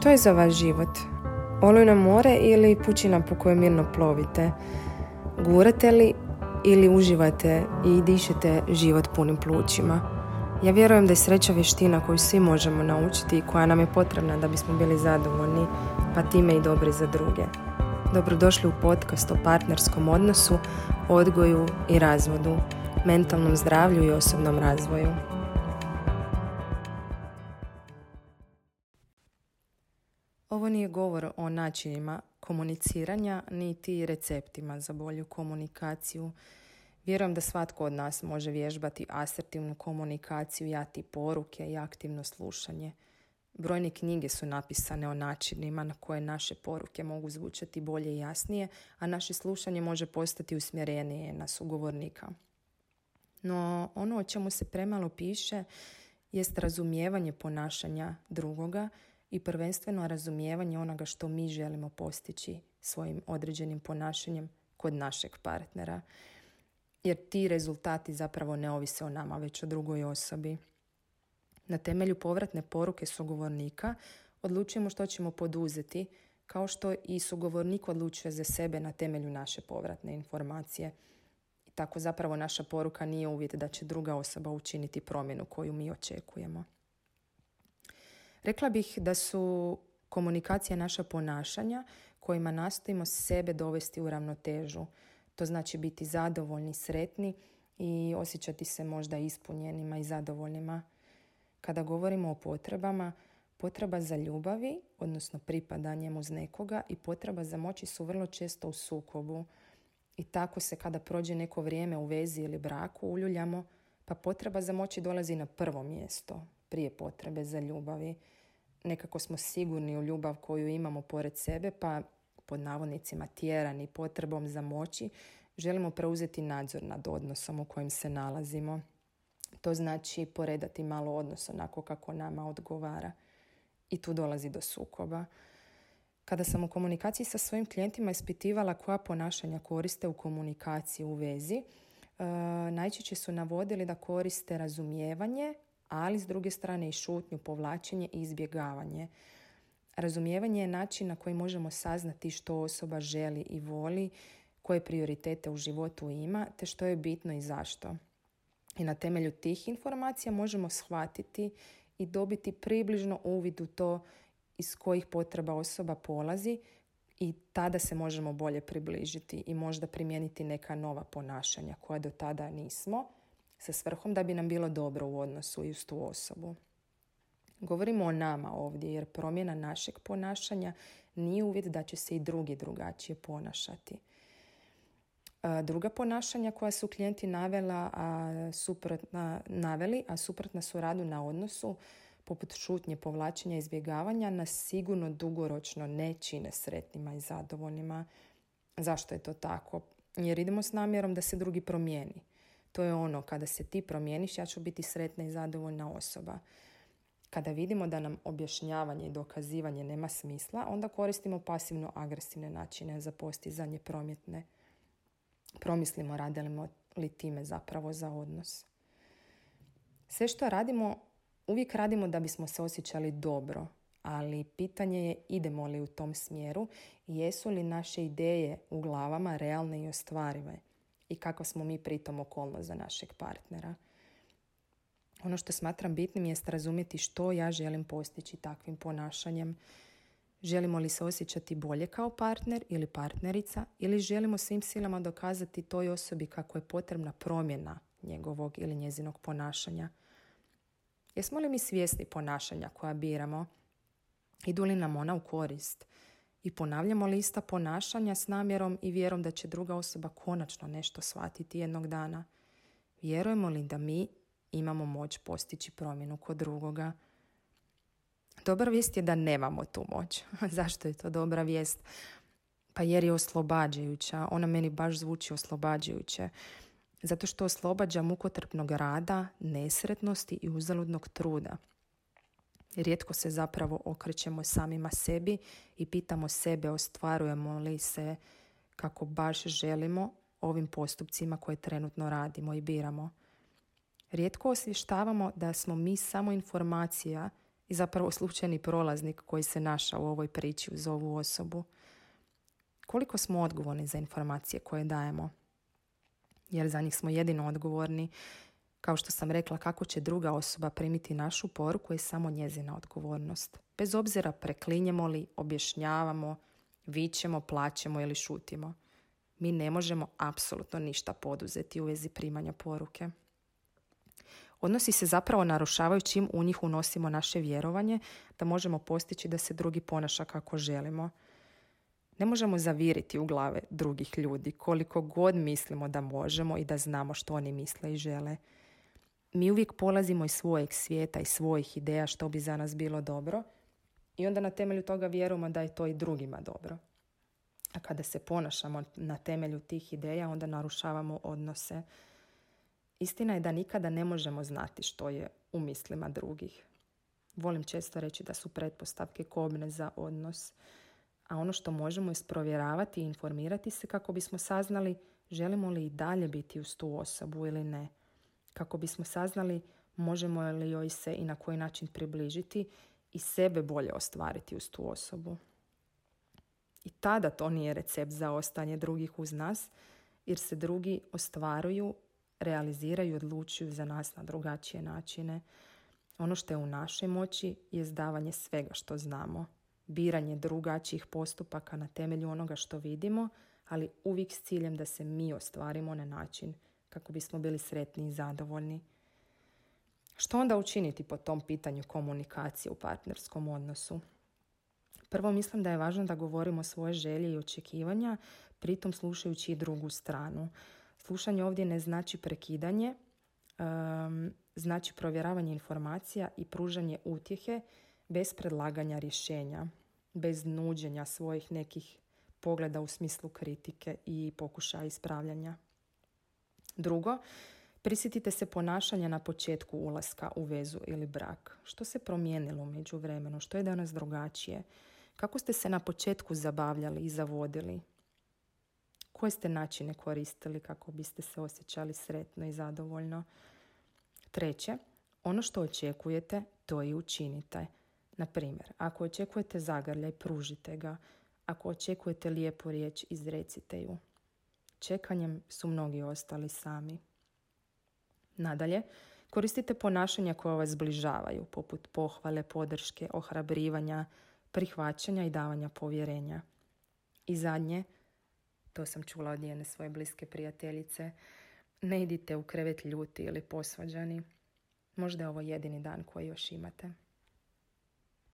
Što je za vaš život? Olujno more ili pučina po kojoj mirno plovite? Gurate li ili uživate i dišete život punim plućima? Ja vjerujem da je sreća vještina koju svi možemo naučiti i koja nam je potrebna da bismo bili zadovoljni, pa time i dobri za druge. Dobrodošli u podcast o partnerskom odnosu, odgoju i razvodu, mentalnom zdravlju i osobnom razvoju. Ovo nije govor o načinima komuniciranja niti receptima za bolju komunikaciju. Vjerujem da svatko od nas može vježbati asertivnu komunikaciju, jati poruke i aktivno slušanje. Brojne knjige su napisane o načinima na koje naše poruke mogu zvučati bolje i jasnije, a naše slušanje može postati usmjerenije na sugovornika. No ono o čemu se premalo piše jest razumijevanje ponašanja drugoga i prvenstveno razumijevanje onoga što mi želimo postići svojim određenim ponašanjem kod našeg partnera. Jer ti rezultati zapravo ne ovise o nama, već o drugoj osobi. Na temelju povratne poruke sugovornika odlučujemo što ćemo poduzeti, kao što i sugovornik odlučuje za sebe na temelju naše povratne informacije. I tako zapravo naša poruka nije uvjet da će druga osoba učiniti promjenu koju mi očekujemo. Rekla bih da su komunikacija naša ponašanja kojima nastojimo sebe dovesti u ravnotežu. To znači biti zadovoljni, sretni i osjećati se možda ispunjenima i zadovoljnima. Kada govorimo o potrebama, potreba za ljubavi, odnosno pripadanjem uz nekoga i potreba za moći su vrlo često u sukobu. I tako se kada prođe neko vrijeme u vezi ili braku uljuljamo, pa potreba za moći dolazi na prvo mjesto prije potrebe za ljubavi. Nekako smo sigurni u ljubav koju imamo pored sebe, pa pod navodnicima tjerani potrebom za moći želimo preuzeti nadzor nad odnosom u kojem se nalazimo. To znači poredati malo odnos onako kako nama odgovara. I tu dolazi do sukoba. Kada sam u komunikaciji sa svojim klijentima ispitivala koja ponašanja koriste u komunikaciji u vezi, najčešće su navodili da koriste razumijevanje, ali s druge strane i šutnju, povlačenje i izbjegavanje. Razumijevanje je način na koji možemo saznati što osoba želi i voli, koje prioritete u životu ima, te što je bitno i zašto. I na temelju tih informacija možemo shvatiti i dobiti približno uvid u to iz kojih potreba osoba polazi i tada se možemo bolje približiti i možda primijeniti neka nova ponašanja koja do tada nismo, sa svrhom da bi nam bilo dobro u odnosu i uz tu osobu. Govorimo o nama ovdje jer promjena našeg ponašanja nije uvjet da će se i drugi drugačije ponašati. Druga ponašanja koja su klijenti naveli, a suprotna su radu na odnosu, poput šutnje, povlačenja, izbjegavanja, nas sigurno dugoročno ne čine sretnima i zadovoljnima. Zašto je to tako? Jer idemo s namjerom da se drugi promijeni. To je ono, kada se ti promijeniš, ja ću biti sretna i zadovoljna osoba. Kada vidimo da nam objašnjavanje i dokazivanje nema smisla, onda koristimo pasivno-agresivne načine za postizanje promjene. Promislimo radimo li time zapravo za odnos. Sve što radimo, uvijek radimo da bismo se osjećali dobro, ali pitanje je idemo li u tom smjeru i jesu li naše ideje u glavama realne i ostvarive i kako smo mi pritom okolnost za našeg partnera. Ono što smatram bitnim jest razumjeti što ja želim postići takvim ponašanjem. Želimo li se osjećati bolje kao partner ili partnerica ili želimo svim silama dokazati toj osobi kako je potrebna promjena njegovog ili njezinog ponašanja? Jesmo li mi svjesni ponašanja koja biramo? Idu li nam ona u korist? I ponavljamo li ista ponašanja s namjerom i vjerom da će druga osoba konačno nešto shvatiti jednog dana? Vjerujemo li da mi imamo moć postići promjenu kod drugoga? Dobra vijest je da nemamo tu moć. Zašto je to dobra vijest? Pa jer je oslobađajuća. Ona meni baš zvuči oslobađajuće. Zato što oslobađa mukotrpnog rada, nesretnosti i uzaludnog truda. Rijetko se zapravo okrećemo samima sebi i pitamo sebe ostvarujemo li se kako baš želimo ovim postupcima koje trenutno radimo i biramo. Rijetko osvještavamo da smo mi samo informacija i zapravo slučajni prolaznik koji se našao u ovoj priči uz ovu osobu. Koliko smo odgovorni za informacije koje dajemo? Jer za njih smo jedino odgovorni. Kao što sam rekla, kako će druga osoba primiti našu poruku je samo njezina odgovornost. Bez obzira preklinjemo li, objašnjavamo, vičemo, plačemo ili šutimo. Mi ne možemo apsolutno ništa poduzeti u vezi primanja poruke. Odnosi se zapravo narušavaju čim u njih unosimo naše vjerovanje da možemo postići da se drugi ponaša kako želimo. Ne možemo zaviriti u glave drugih ljudi koliko god mislimo da možemo i da znamo što oni misle i žele. Mi uvijek polazimo iz svojeg svijeta i svojih ideja što bi za nas bilo dobro i onda na temelju toga vjerujemo da je to i drugima dobro. A kada se ponašamo na temelju tih ideja, onda narušavamo odnose. Istina je da nikada ne možemo znati što je u mislima drugih. Volim često reći da su pretpostavke kobne za odnos, a ono što možemo je sprovjeravati i informirati se kako bismo saznali želimo li i dalje biti uz tu osobu ili ne. Kako bismo saznali možemo li joj se i na koji način približiti i sebe bolje ostvariti uz tu osobu. I tada to nije recept za ostajanje drugih uz nas, jer se drugi ostvaruju, realiziraju, odlučuju za nas na drugačije načine. Ono što je u našoj moći je davanje svega što znamo. Biranje drugačijih postupaka na temelju onoga što vidimo, ali uvijek s ciljem da se mi ostvarimo na način kako bismo bili sretni i zadovoljni. Što onda učiniti po tom pitanju komunikacije u partnerskom odnosu? Prvo, mislim da je važno da govorimo svoje želje i očekivanja, pritom slušajući i drugu stranu. Slušanje ovdje ne znači prekidanje, znači provjeravanje informacija i pružanje utjehe bez predlaganja rješenja, bez nuđenja svojih nekih pogleda u smislu kritike i pokušaja ispravljanja. Drugo, prisjetite se ponašanja na početku ulaska u vezu ili brak. Što se promijenilo u međuvremenu? Što je danas drugačije? Kako ste se na početku zabavljali i zavodili? Koje ste načine koristili kako biste se osjećali sretno i zadovoljno? Treće, ono što očekujete, to i učinite. Naprimjer, ako očekujete zagrljaj, pružite ga. Ako očekujete lijepu riječ, izrecite ju. Čekanjem su mnogi ostali sami. Nadalje, koristite ponašanja koja vas zbližavaju, poput pohvale, podrške, ohrabrivanja, prihvaćanja i davanja povjerenja. I zadnje, to sam čula od jedne svoje bliske prijateljice, ne idite u krevet ljuti ili posvađani. Možda je ovo jedini dan koji još imate.